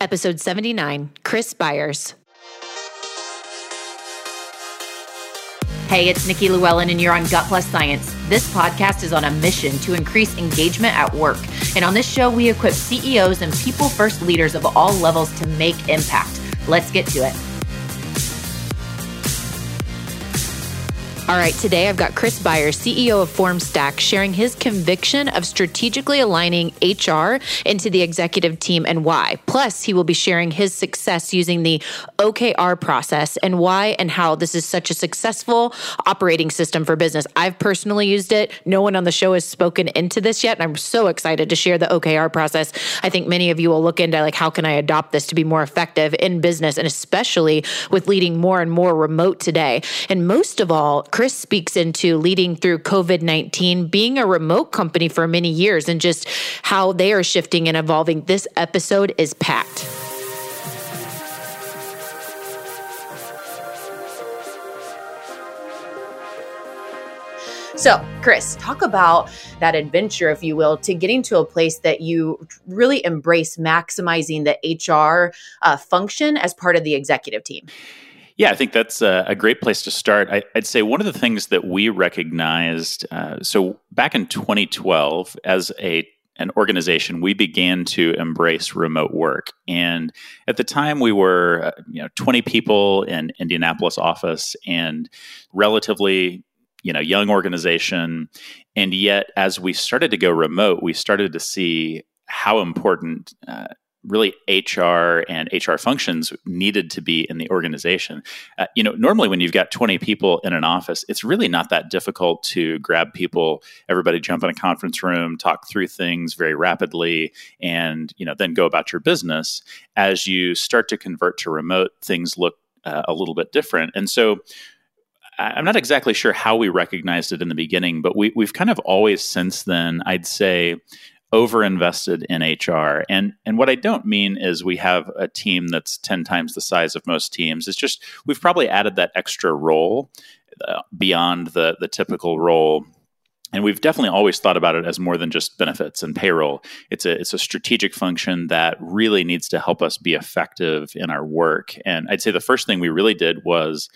Episode 79, Chris Byers. Hey, it's Nikki Llewellyn, and you're on Gut Plus Science. This podcast is on a mission to increase engagement at work. And on this show, we equip CEOs and people-first leaders of all levels to make impact. Let's get to it. All right, today I've got Chris Byers, CEO of Formstack, sharing his conviction of strategically aligning HR into the executive team and why. Plus, he will be sharing his success using the OKR process and why and how this is such a successful operating system for business. I've personally used it. No one on the show has spoken into this yet, and I'm so excited to share the OKR process. I think many of you will look into, like, how can I adopt this to be more effective in business, and especially with leading more and more remote today. And most of all, Chris speaks into leading through COVID-19, being a remote company for many years, and just how they are shifting and evolving. This episode is packed. So, Chris, talk about that adventure, if you will, to getting to a place that you really embrace maximizing the HR function as part of the executive team. Yeah, I think that's a great place to start. I'd say one of the things that we recognized, so back in 2012, as an organization, we began to embrace remote work. And at the time, we were 20 people in Indianapolis office and relatively young organization. And yet, as we started to go remote, we started to see how important really HR and HR functions needed to be in the organization. Normally when you've got 20 people in an office, it's really not that difficult to grab people, everybody jump in a conference room, talk through things very rapidly, and then go about your business. As you start to convert to remote, things look a little bit different. And so I'm not exactly sure how we recognized it in the beginning, but we've kind of always since then, I'd say, over-invested in HR. And what I don't mean is we have a team that's 10 times the size of most teams. It's just we've probably added that extra role beyond the typical role. And we've definitely always thought about it as more than just benefits and payroll. It's a strategic function that really needs to help us be effective in our work. And I'd say the first thing we really did was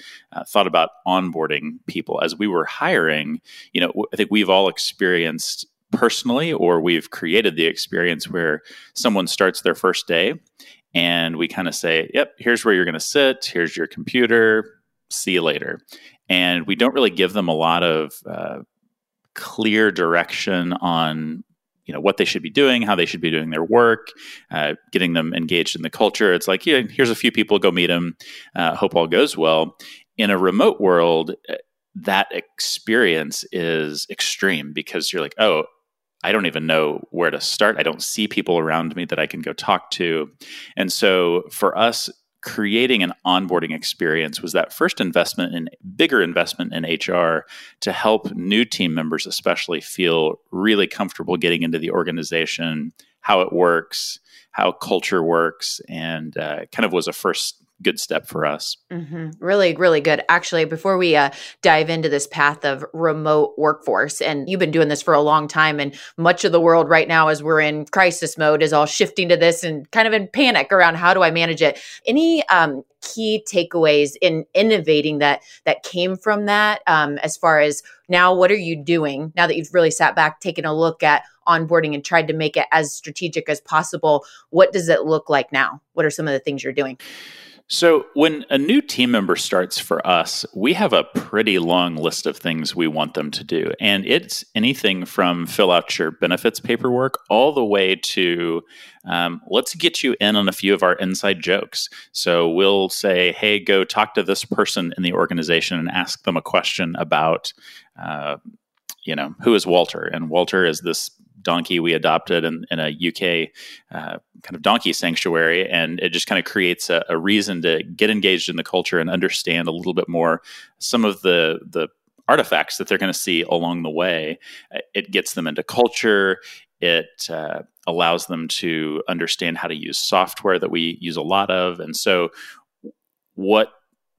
thought about onboarding people. As we were hiring, I think we've all experienced personally, or we've created the experience where someone starts their first day and we kind of say, yep, here's where you're going to sit. Here's your computer. See you later. And we don't really give them a lot of clear direction on what they should be doing, how they should be doing their work, getting them engaged in the culture. It's like, yeah, here's a few people, go meet them. Hope all goes well. In a remote world, that experience is extreme because you're like, oh, I don't even know where to start. I don't see people around me that I can go talk to. And so for us, creating an onboarding experience was that first investment and bigger investment in HR to help new team members especially feel really comfortable getting into the organization, how it works, how culture works, and kind of was a first good step for us. Mm-hmm. Really, really good. Actually, before we dive into this path of remote workforce, and you've been doing this for a long time, and much of the world right now, as we're in crisis mode, is all shifting to this and kind of in panic around how do I manage it. Any key takeaways in innovating that came from that as far as now, what are you doing now that you've really sat back, taken a look at onboarding and tried to make it as strategic as possible? What does it look like now? What are some of the things you're doing? So when a new team member starts for us, we have a pretty long list of things we want them to do. And it's anything from fill out your benefits paperwork all the way to let's get you in on a few of our inside jokes. So we'll say, hey, go talk to this person in the organization and ask them a question about, who is Walter? And Walter is this donkey we adopted in a UK kind of donkey sanctuary. And it just kind of creates a reason to get engaged in the culture and understand a little bit more some of the artifacts that they're going to see along the way. It gets them into culture. It allows them to understand how to use software that we use a lot of. And so what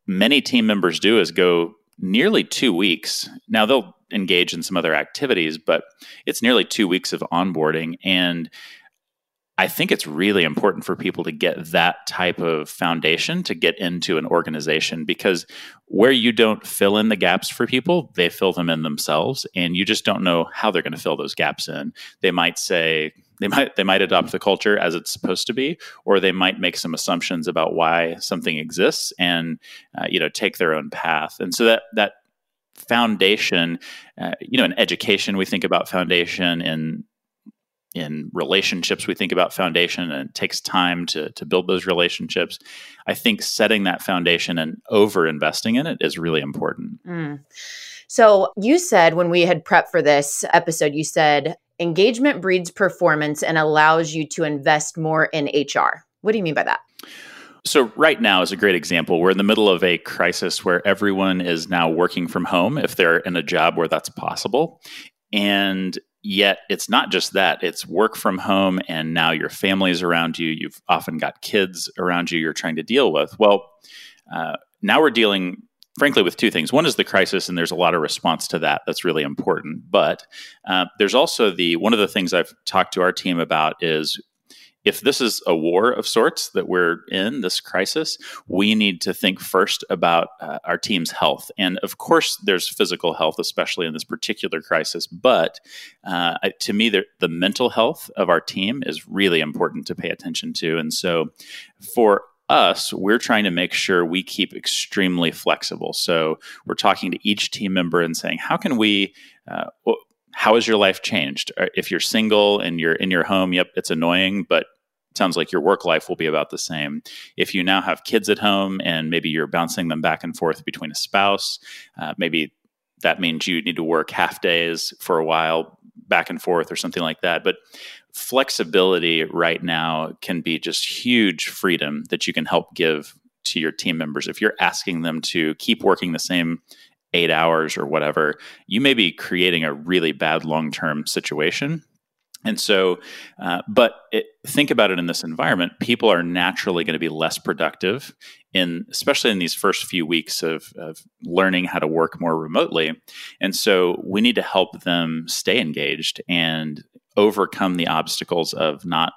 many team members do is go nearly 2 weeks. Now they'll engage in some other activities, but it's nearly 2 weeks of onboarding. And I think it's really important for people to get that type of foundation to get into an organization, because where you don't fill in the gaps for people, they fill them in themselves, and you just don't know how they're going to fill those gaps in. They might say, they might adopt the culture as it's supposed to be, or they might make some assumptions about why something exists and, take their own path. And so that foundation, in education, we think about foundation, in relationships, we think about foundation, and it takes time to build those relationships. I think setting that foundation and over-investing in it is really important. Mm. So you said, when we had prepped for this episode, you said engagement breeds performance and allows you to invest more in HR. What do you mean by that? So right now is a great example. We're in the middle of a crisis where everyone is now working from home if they're in a job where that's possible. And yet it's not just that, it's work from home, and now your family's around you, you've often got kids around you you're trying to deal with. Well, now we're dealing, frankly, with two things. One is the crisis, and there's a lot of response to that that's really important. But there's also one of the things I've talked to our team about is, if this is a war of sorts that we're in, this crisis, we need to think first about our team's health. And of course, there's physical health, especially in this particular crisis. But to me, the mental health of our team is really important to pay attention to. And so for us, we're trying to make sure we keep extremely flexible. So we're talking to each team member and saying, how has your life changed? If you're single and you're in your home, yep, it's annoying, but it sounds like your work life will be about the same. If you now have kids at home and maybe you're bouncing them back and forth between a spouse, maybe that means you need to work half days for a while back and forth or something like that. But flexibility right now can be just huge freedom that you can help give to your team members. If you're asking them to keep working the same 8 hours or whatever, you may be creating a really bad long-term situation. And so, think about it in this environment, people are naturally going to be less productive, especially in these first few weeks of learning how to work more remotely. And so we need to help them stay engaged and overcome the obstacles of not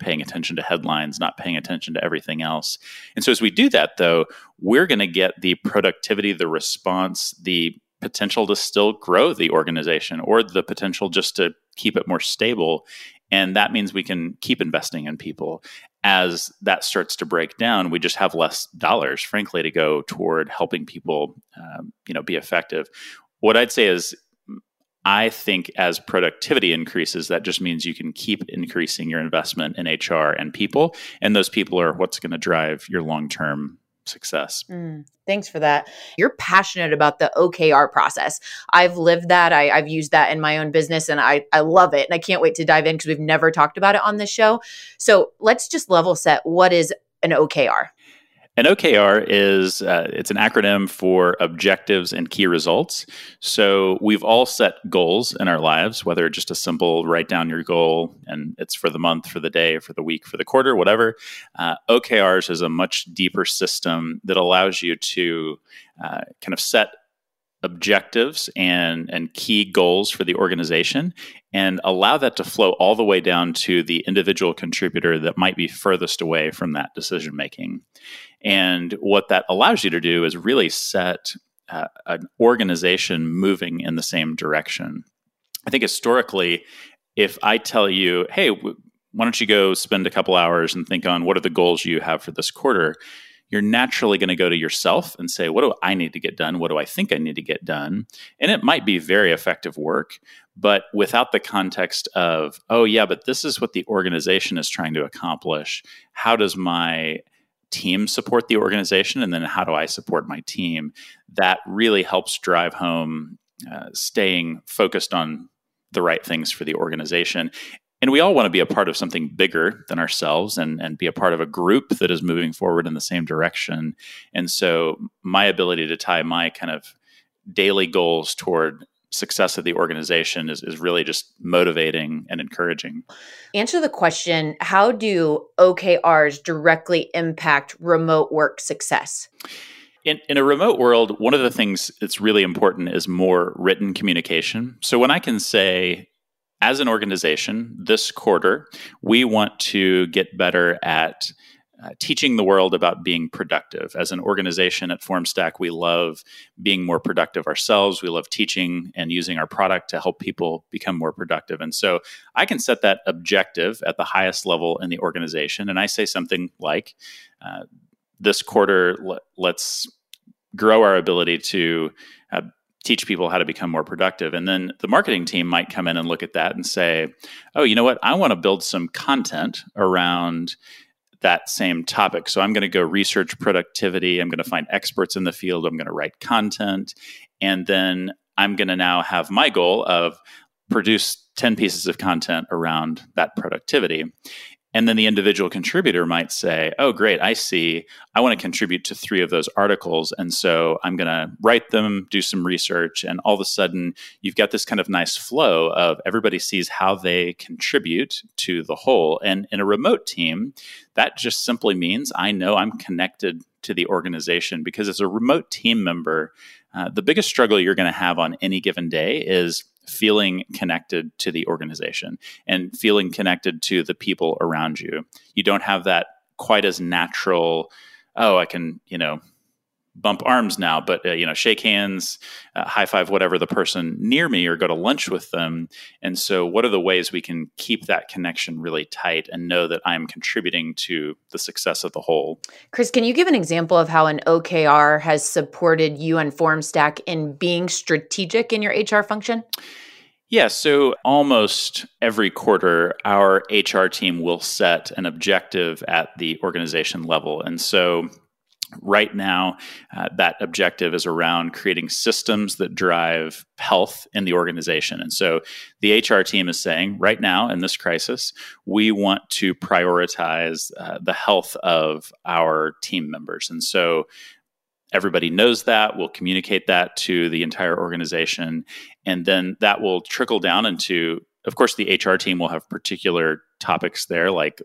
paying attention to headlines, not paying attention to everything else. And so as we do that, though, we're going to get the productivity, the response, the potential to still grow the organization, or the potential just to keep it more stable. And that means we can keep investing in people. As that starts to break down, we just have less dollars, frankly, to go toward helping people be effective. What I'd say is, I think as productivity increases, that just means you can keep increasing your investment in HR and people, and those people are what's going to drive your long-term success. Thanks for that. You're passionate about the OKR process. I've lived that. I've used that in my own business, and I love it. And I can't wait to dive in, because we've never talked about it on this show. So let's just level set. What is an OKR? An OKR is, it's an acronym for objectives and key results. So we've all set goals in our lives, whether just a simple write down your goal, and it's for the month, for the day, for the week, for the quarter, whatever. OKRs is a much deeper system that allows you to kind of set objectives and key goals for the organization, and allow that to flow all the way down to the individual contributor that might be furthest away from that decision making. And what that allows you to do is really set an organization moving in the same direction. I think historically, if I tell you, hey, why don't you go spend a couple hours and think on what are the goals you have for this quarter, you're naturally going to go to yourself and say, what do I need to get done? What do I think I need to get done? And it might be very effective work, but without the context of, oh yeah, but this is what the organization is trying to accomplish. How does my team support the organization? And then how do I support my team? That really helps drive home staying focused on the right things for the organization. And we all want to be a part of something bigger than ourselves, and be a part of a group that is moving forward in the same direction. And so my ability to tie my kind of daily goals toward success of the organization is really just motivating and encouraging. Answer the question, how do OKRs directly impact remote work success? In a remote world, one of the things that's really important is more written communication. So when I can say, as an organization, this quarter, we want to get better at teaching the world about being productive. As an organization at Formstack, we love being more productive ourselves. We love teaching and using our product to help people become more productive. And so I can set that objective at the highest level in the organization. And I say something like, this quarter, let's grow our ability to teach people how to become more productive. And then the marketing team might come in and look at that and say, oh, you know what? I want to build some content around that same topic. So I'm going to go research productivity. I'm going to find experts in the field. I'm going to write content. And then I'm going to now have my goal of produce 10 pieces of content around that productivity. And then the individual contributor might say, oh, great, I see. I want to contribute to 3 of those articles. And so I'm going to write them, do some research. And all of a sudden, you've got this kind of nice flow of everybody sees how they contribute to the whole. And in a remote team, that just simply means I know I'm connected to the organization. Because as a remote team member, the biggest struggle you're going to have on any given day is feeling connected to the organization and feeling connected to the people around you. You don't have that quite as natural, oh, I can, bump arms now, but, shake hands, high five, whatever the person near me, or go to lunch with them. And so what are the ways we can keep that connection really tight and know that I'm contributing to the success of the whole? Chris, can you give an example of how an OKR has supported you and Formstack in being strategic in your HR function? Yeah, so almost every quarter, our HR team will set an objective at the organization level. And so right now, that objective is around creating systems that drive health in the organization. And so the HR team is saying right now in this crisis, we want to prioritize the health of our team members. And so everybody knows that. We'll communicate that to the entire organization. And then that will trickle down into, of course, the HR team will have particular topics there, like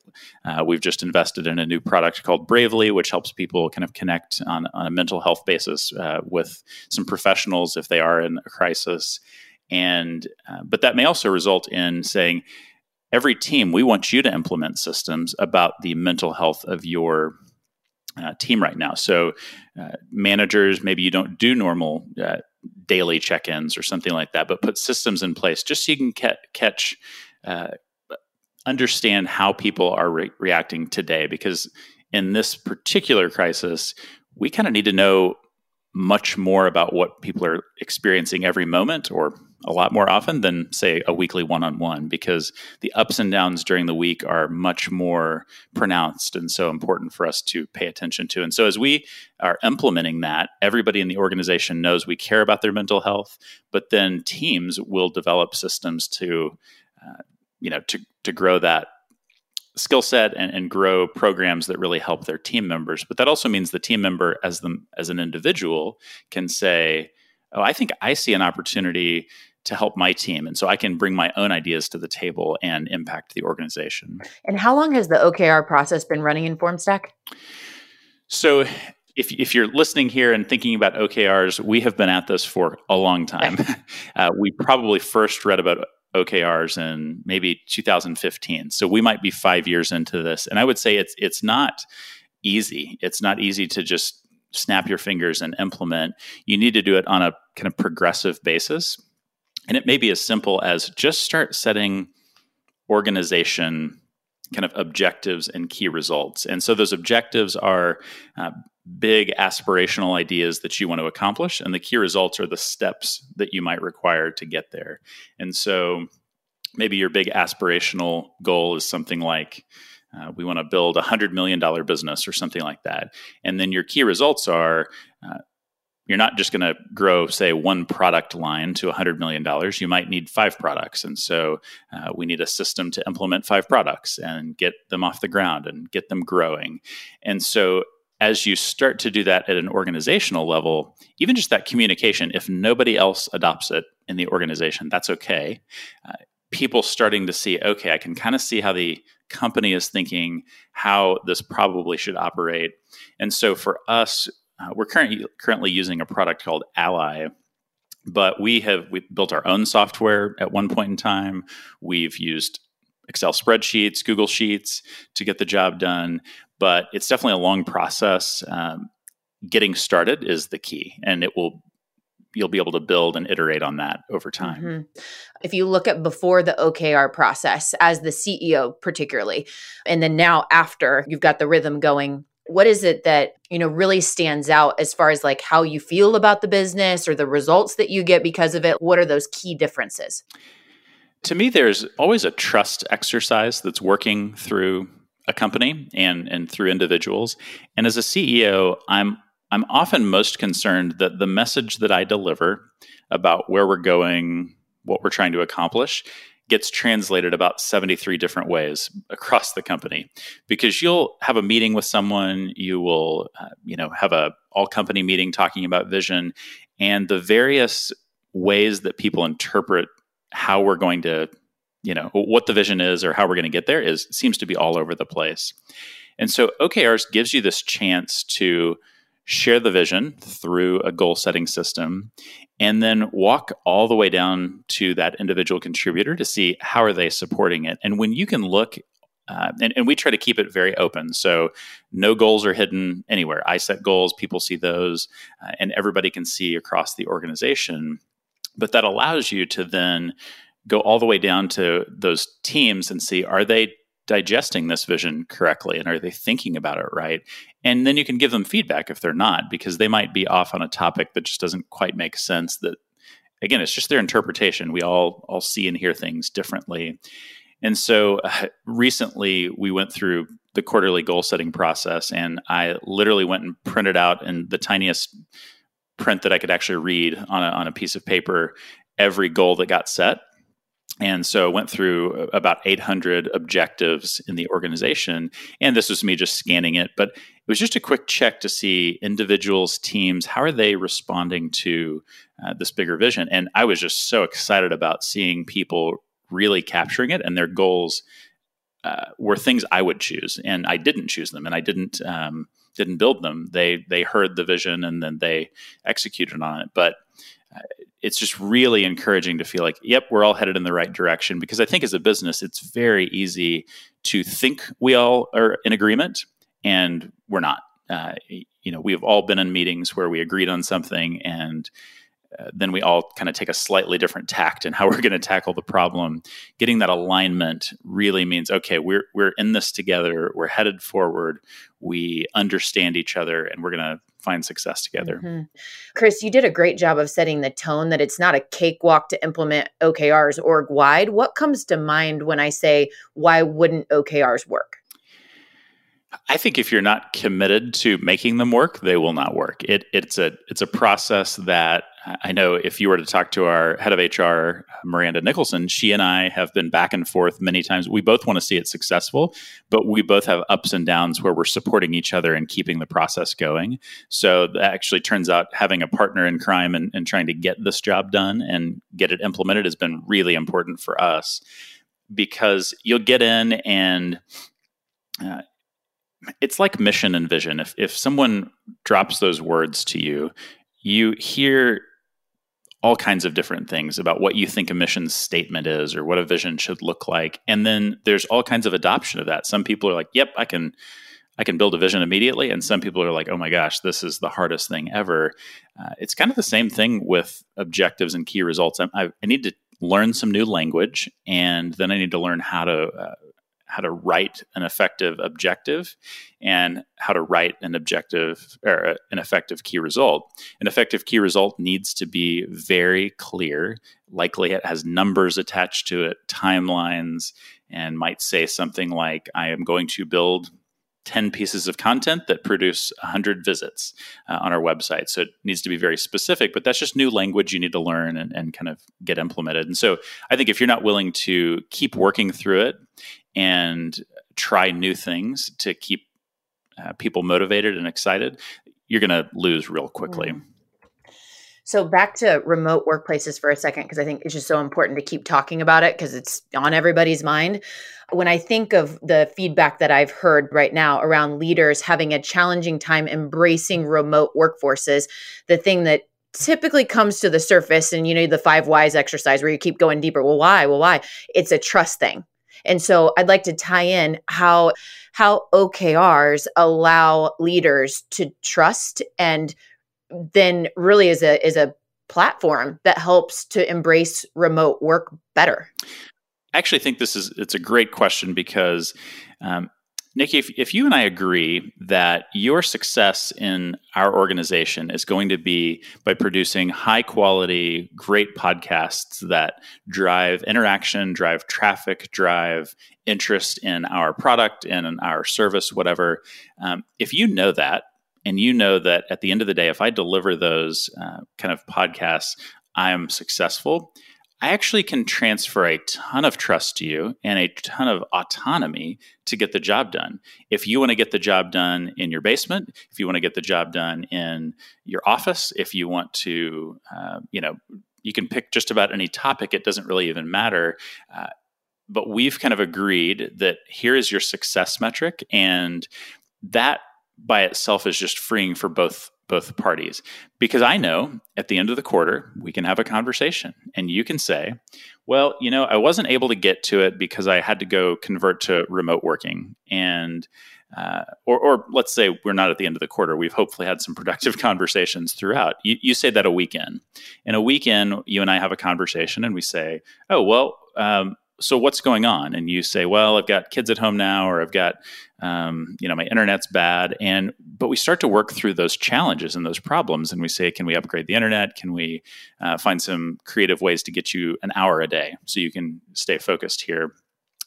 we've just invested in a new product called Bravely, which helps people kind of connect on a mental health basis with some professionals if they are in a crisis. And but that may also result in saying, every team, we want you to implement systems about the mental health of your team right now. So managers, maybe you don't do normal daily check-ins or something like that, but put systems in place just so you can catch, understand how people are reacting today. Because in this particular crisis, we kind of need to know much more about what people are experiencing every moment, or a lot more often than, say, a weekly one-on-one, because the ups and downs during the week are much more pronounced and so important for us to pay attention to. And so as we are implementing that, everybody in the organization knows we care about their mental health, but then teams will develop systems to grow that skill set and grow programs that really help their team members. But that also means the team member as an individual can say, oh, I think I see an opportunity to help my team. And so I can bring my own ideas to the table and impact the organization. And how long has the OKR process been running in Formstack? So if you're listening here and thinking about OKRs, we have been at this for a long time. We probably first read about OKRs in maybe 2015. So we might be 5 years into this. And I would say it's not easy. It's not easy to just snap your fingers and implement. You need to do it on a kind of progressive basis. And it may be as simple as just start setting organization kind of objectives and key results. And so those objectives are big aspirational ideas that you want to accomplish. And the key results are the steps that you might require to get there. And so maybe your big aspirational goal is something like, we want to build a $100 million business or something like that. And then your key results are, you're not just going to grow, say, one product line to $100 million. You might need 5 products. And so we need a system to implement 5 products and get them off the ground and get them growing. And so as you start to do that at an organizational level, even just that communication, if nobody else adopts it in the organization, that's okay. People starting to see, okay, I can kind of see how the company is thinking, how this probably should operate. And so for us, we're currently using a product called Ally But we built our own software at one point in time. We've used Excel spreadsheets, Google Sheets to get the job done. But it's definitely a long process. Getting started is the key, and you'll be able to build and iterate on that over time. Mm-hmm. If you look at before the OKR process as the CEO particularly, and then now after you've got the rhythm going, what is it that, really stands out as far as like how you feel about the business or the results that you get because of it? What are those key differences? To me, there's always a trust exercise that's working through a company and through individuals. And as a CEO, I'm often most concerned that the message that I deliver about where we're going, what we're trying to accomplish, gets translated about 73 different ways across the company. Because you'll have a meeting with someone, you will have a all-company meeting talking about vision, and the various ways that people interpret how we're going to, what the vision is or how we're going to get there seems to be all over the place. And so OKRs gives you this chance to share the vision through a goal-setting system, and then walk all the way down to that individual contributor to see how are they supporting it. And when you can look, and we try to keep it very open, so no goals are hidden anywhere. I set goals, people see those, and everybody can see across the organization. But that allows you to then go all the way down to those teams and see, are they digesting this vision correctly? And are they thinking about it right? And then you can give them feedback if they're not, because they might be off on a topic that just doesn't quite make sense. That, again, it's just their interpretation. We all see and hear things differently. And so recently we went through the quarterly goal setting process, and I literally went and printed out in the tiniest print that I could actually read on a piece of paper every goal that got set. And so I went through about 800 objectives in the organization. And this was me just scanning it. But it was just a quick check to see individuals, teams, how are they responding to this bigger vision? And I was just so excited about seeing people really capturing it, and their goals were things I would choose. And I didn't choose them, and I didn't build them. They heard the vision, and then they executed on it. But it's just really encouraging to feel like, yep, we're all headed in the right direction. Because I think as a business, it's very easy to think we all are in agreement, and we're not. We've all been in meetings where we agreed on something, and then we all kind of take a slightly different tact in how we're going to tackle the problem. Getting that alignment really means, okay, we're in this together. We're headed forward. We understand each other, and we're going to find success together. Mm-hmm. Chris, you did a great job of setting the tone that it's not a cakewalk to implement OKRs org-wide. What comes to mind when I say, why wouldn't OKRs work? I think if you're not committed to making them work, they will not work. It's a process that I know if you were to talk to our head of HR, Miranda Nicholson, she and I have been back and forth many times. We both want to see it successful, but we both have ups and downs where we're supporting each other and keeping the process going. So that actually turns out having a partner in crime and trying to get this job done and get it implemented has been really important for us, because you'll get in and it's like mission and vision. If someone drops those words to you, you hear all kinds of different things about what you think a mission statement is or what a vision should look like. And then there's all kinds of adoption of that. Some people are like, yep, I can build a vision immediately. And some people are like, oh my gosh, this is the hardest thing ever. It's kind of the same thing with objectives and key results. I need to learn some new language, and then I need to learn how to write an effective objective and how to write an objective or an effective key result. An effective key result needs to be very clear. Likely it has numbers attached to it, timelines, and might say something like, I am going to build 10 pieces of content that produce 100 visits on our website. So it needs to be very specific, but that's just new language you need to learn and kind of get implemented. And so I think if you're not willing to keep working through it and try new things to keep people motivated and excited, you're going to lose real quickly. Mm-hmm. So back to remote workplaces for a second, because I think it's just so important to keep talking about it because it's on everybody's mind. When I think of the feedback that I've heard right now around leaders having a challenging time embracing remote workforces, the thing that typically comes to the surface, and you know, the 5 whys exercise where you keep going deeper. Well, why? Well, why? It's a trust thing. And so I'd like to tie in how OKRs allow leaders to trust, and then really is a platform that helps to embrace remote work better. I actually think it's a great question because, Nikki, if you and I agree that your success in our organization is going to be by producing high quality, great podcasts that drive interaction, drive traffic, drive interest in our product and in our service, whatever, if you know that, and you know that at the end of the day, if I deliver those kind of podcasts, I'm successful, I actually can transfer a ton of trust to you and a ton of autonomy to get the job done. If you want to get the job done in your basement, if you want to get the job done in your office, if you want to, you can pick just about any topic. It doesn't really even matter. But we've kind of agreed that here is your success metric, and that by itself is just freeing for both parties, because I know at the end of the quarter, we can have a conversation and you can say, well, you know, I wasn't able to get to it because I had to go convert to remote working. And, or let's say we're not at the end of the quarter. We've hopefully had some productive conversations throughout. You say that a week in, you and I have a conversation and we say, oh, well, so what's going on? And you say, well, I've got kids at home now, or I've got, my internet's bad. But we start to work through those challenges and those problems. And we say, can we upgrade the internet? Can we find some creative ways to get you an hour a day so you can stay focused here?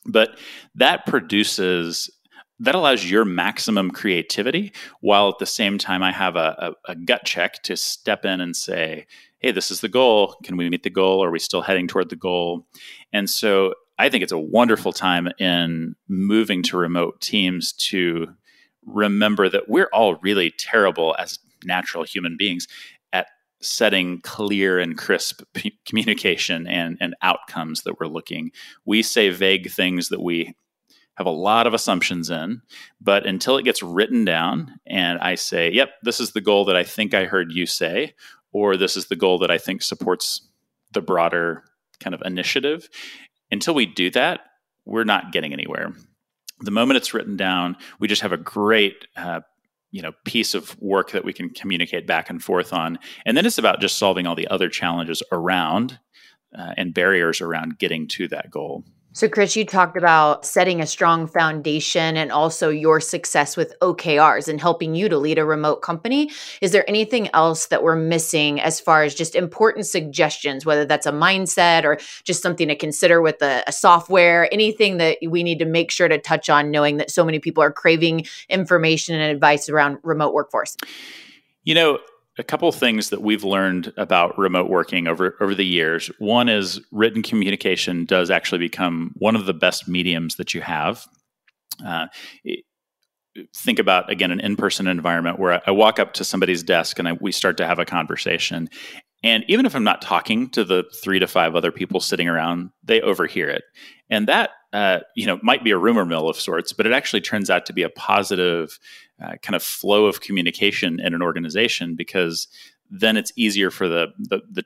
But that allows your maximum creativity, while at the same time, I have a gut check to step in and say, hey, this is the goal. Can we meet the goal? Are we still heading toward the goal? And so I think it's a wonderful time in moving to remote teams to remember that we're all really terrible as natural human beings at setting clear and crisp communication and outcomes that we're looking. We say vague things that we have a lot of assumptions in, but until it gets written down and I say, yep, this is the goal that I think I heard you say, or this is the goal that I think supports the broader kind of initiative. Until we do that, we're not getting anywhere. The moment it's written down, we just have a great piece of work that we can communicate back and forth on. And then it's about just solving all the other challenges around and barriers around getting to that goal. So Chris, you talked about setting a strong foundation and also your success with OKRs and helping you to lead a remote company. Is there anything else that we're missing as far as just important suggestions, whether that's a mindset or just something to consider with a software, anything that we need to make sure to touch on, knowing that so many people are craving information and advice around remote workforce? A couple of things that we've learned about remote working over the years. One is written communication does actually become one of the best mediums that you have. Think about, again, an in-person environment where I walk up to somebody's desk and we start to have a conversation. And even if I'm not talking to the 3 to 5 other people sitting around, they overhear it. And that might be a rumor mill of sorts, but it actually turns out to be a positive kind of flow of communication in an organization, because then it's easier for the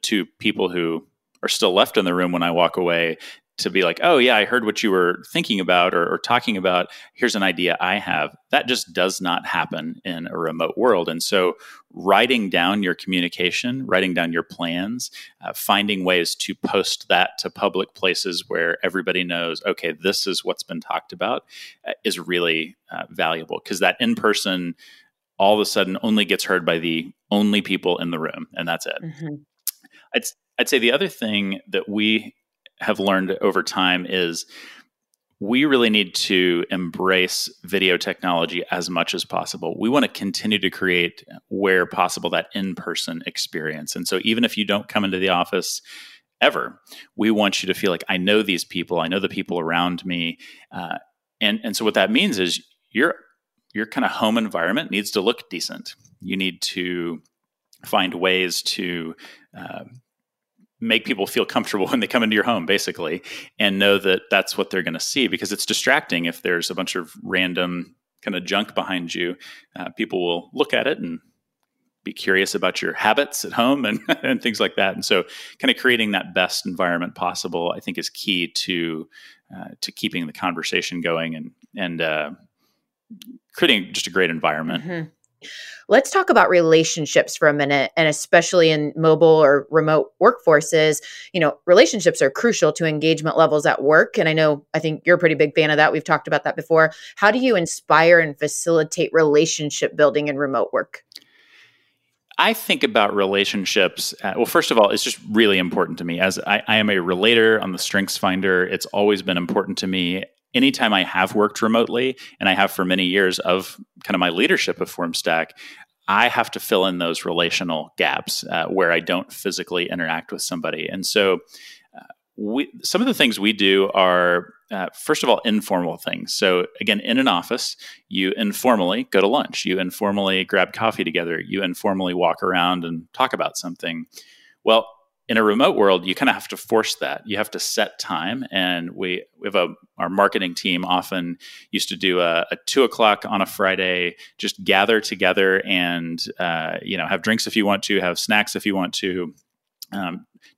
two people who are still left in the room when I walk away to be like, oh yeah, I heard what you were thinking about or talking about. Here's an idea I have. That just does not happen in a remote world. And so writing down your communication, writing down your plans, finding ways to post that to public places where everybody knows, okay, this is what's been talked about, is really valuable, because that in-person all of a sudden only gets heard by the only people in the room, and that's it. Mm-hmm. I'd say the other thing that we have learned over time is we really need to embrace video technology as much as possible. We want to continue to create, where possible, that in-person experience. And so even if you don't come into the office ever, we want you to feel like, I know these people, I know the people around me. And so what that means is your kind of home environment needs to look decent. You need to find ways to make people feel comfortable when they come into your home, basically, and know that that's what they're going to see, because it's distracting if there's a bunch of random kind of junk behind you. People will look at it and be curious about your habits at home and things like that. And so kind of creating that best environment possible, I think, is key to keeping the conversation going and creating just a great environment. Mm-hmm. Let's talk about relationships for a minute, and especially in mobile or remote workforces, you know, relationships are crucial to engagement levels at work. And I think you're a pretty big fan of that. We've talked about that before. How do you inspire and facilitate relationship building in remote work? I think about relationships. First of all, it's just really important to me. As I am a relator on the Strengths Finder, it's always been important to me. Anytime I have worked remotely, and I have for many years of kind of my leadership of Formstack, I have to fill in those relational gaps where I don't physically interact with somebody. And so some of the things we do are, first of all, informal things. So again, in an office, you informally go to lunch, you informally grab coffee together, you informally walk around and talk about something. Well, in a remote world, you kind of have to force that. You have to set time. And we have our marketing team often used to do a 2:00 on a Friday, just gather together and, have drinks if you want to, have snacks if you want to,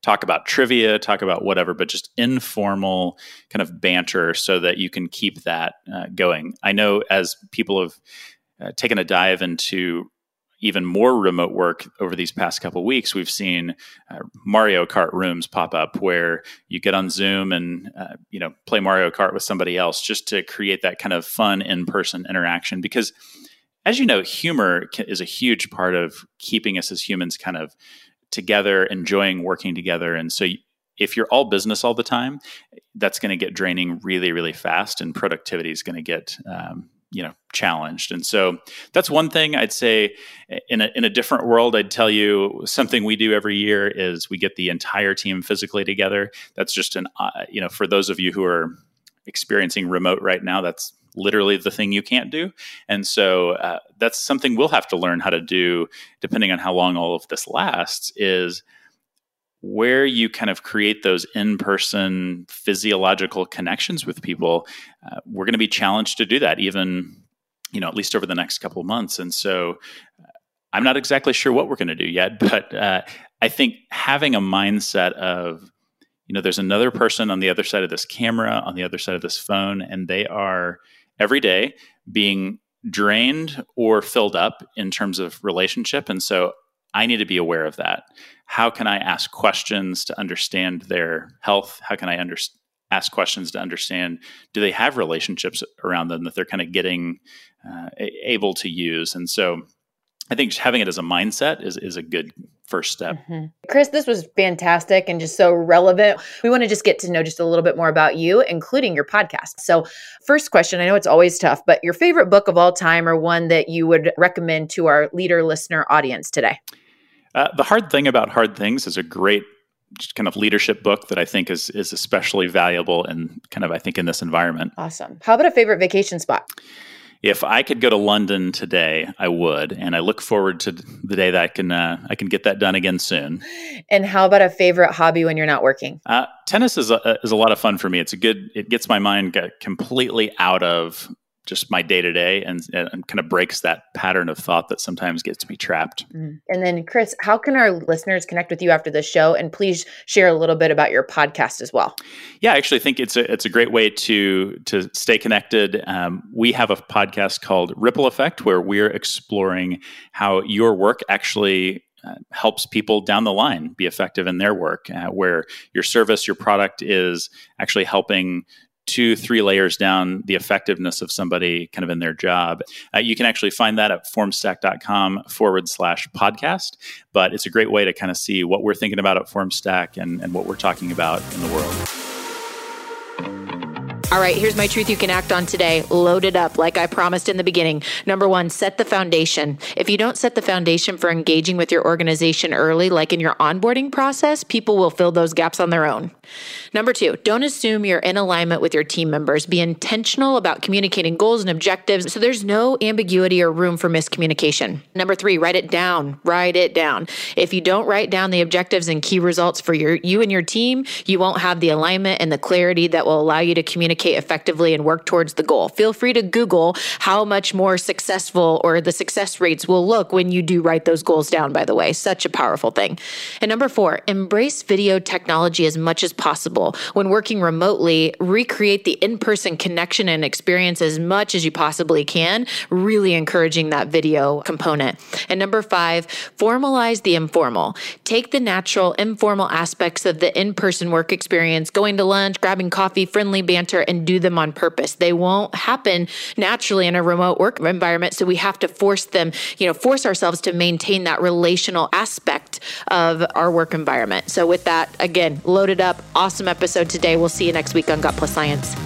talk about trivia, talk about whatever, but just informal kind of banter so that you can keep that going. I know as people have taken a dive into even more remote work over these past couple of weeks, we've seen Mario Kart rooms pop up where you get on Zoom and play Mario Kart with somebody else, just to create that kind of fun in-person interaction. Because, as you know, humor is a huge part of keeping us as humans kind of together, enjoying working together. And so if you're all business all the time, that's going to get draining really, really fast, and productivity is going to get challenged. And so that's one thing I'd say. In a different world, I'd tell you something we do every year is we get the entire team physically together. That's just for those of you who are experiencing remote right now, that's literally the thing you can't do. And so that's something we'll have to learn how to do, depending on how long all of this lasts, is where you kind of create those in-person physiological connections with people. We're going to be challenged to do that even, at least over the next couple of months. And so I'm not exactly sure what we're going to do yet, but I think having a mindset of, there's another person on the other side of this camera, on the other side of this phone, and they are every day being drained or filled up in terms of relationship. And so I need to be aware of that. How can I ask questions to understand their health? How can I ask questions to understand, do they have relationships around them that they're kind of getting able to use? And so I think just having it as a mindset is a good first step. Mm-hmm. Chris, this was fantastic and just so relevant. We want to just get to know just a little bit more about you, including your podcast. So first question, I know it's always tough, but your favorite book of all time, or one that you would recommend to our leader listener audience today? The Hard Thing About Hard Things is a great just kind of leadership book that I think is especially valuable and kind of, I think, in this environment. Awesome. How about a favorite vacation spot? If I could go to London today, I would, and I look forward to the day that I can get that done again soon. And how about a favorite hobby when you're not working? Tennis is a lot of fun for me. It gets my mind completely out of just my day to day, and kind of breaks that pattern of thought that sometimes gets me trapped. Mm. And then, Chris, how can our listeners connect with you after the show? And please share a little bit about your podcast as well. Yeah, I actually think it's a great way to stay connected. We have a podcast called Ripple Effect, where we're exploring how your work actually helps people down the line be effective in their work, where your service, your product is actually helping 2-3 layers down the effectiveness of somebody kind of in their job. You can actually find that at formstack.com/podcast, but it's a great way to kind of see what we're thinking about at Formstack and what we're talking about in the world. All right, here's my truth you can act on today. Load it up like I promised in the beginning. Number 1, set the foundation. If you don't set the foundation for engaging with your organization early, like in your onboarding process, people will fill those gaps on their own. Number 2, don't assume you're in alignment with your team members. Be intentional about communicating goals and objectives so there's no ambiguity or room for miscommunication. Number 3, write it down. Write it down. If you don't write down the objectives and key results for you and your team, you won't have the alignment and the clarity that will allow you to communicate communicate effectively and work towards the goal. Feel free to Google how much more successful or the success rates will look when you do write those goals down, by the way. Such a powerful thing. And number four, embrace video technology as much as possible. When working remotely, recreate the in-person connection and experience as much as you possibly can, really encouraging that video component. And number five, formalize the informal. Take the natural, informal aspects of the in-person work experience, going to lunch, grabbing coffee, friendly banter, and do them on purpose. They won't happen naturally in a remote work environment, so we have to force them, force ourselves to maintain that relational aspect of our work environment. So with that, again, loaded up, awesome episode today. We'll see you next week on Gut Plus Science.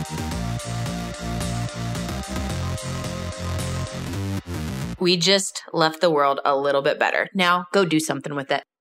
We just left the world a little bit better. Now go do something with it.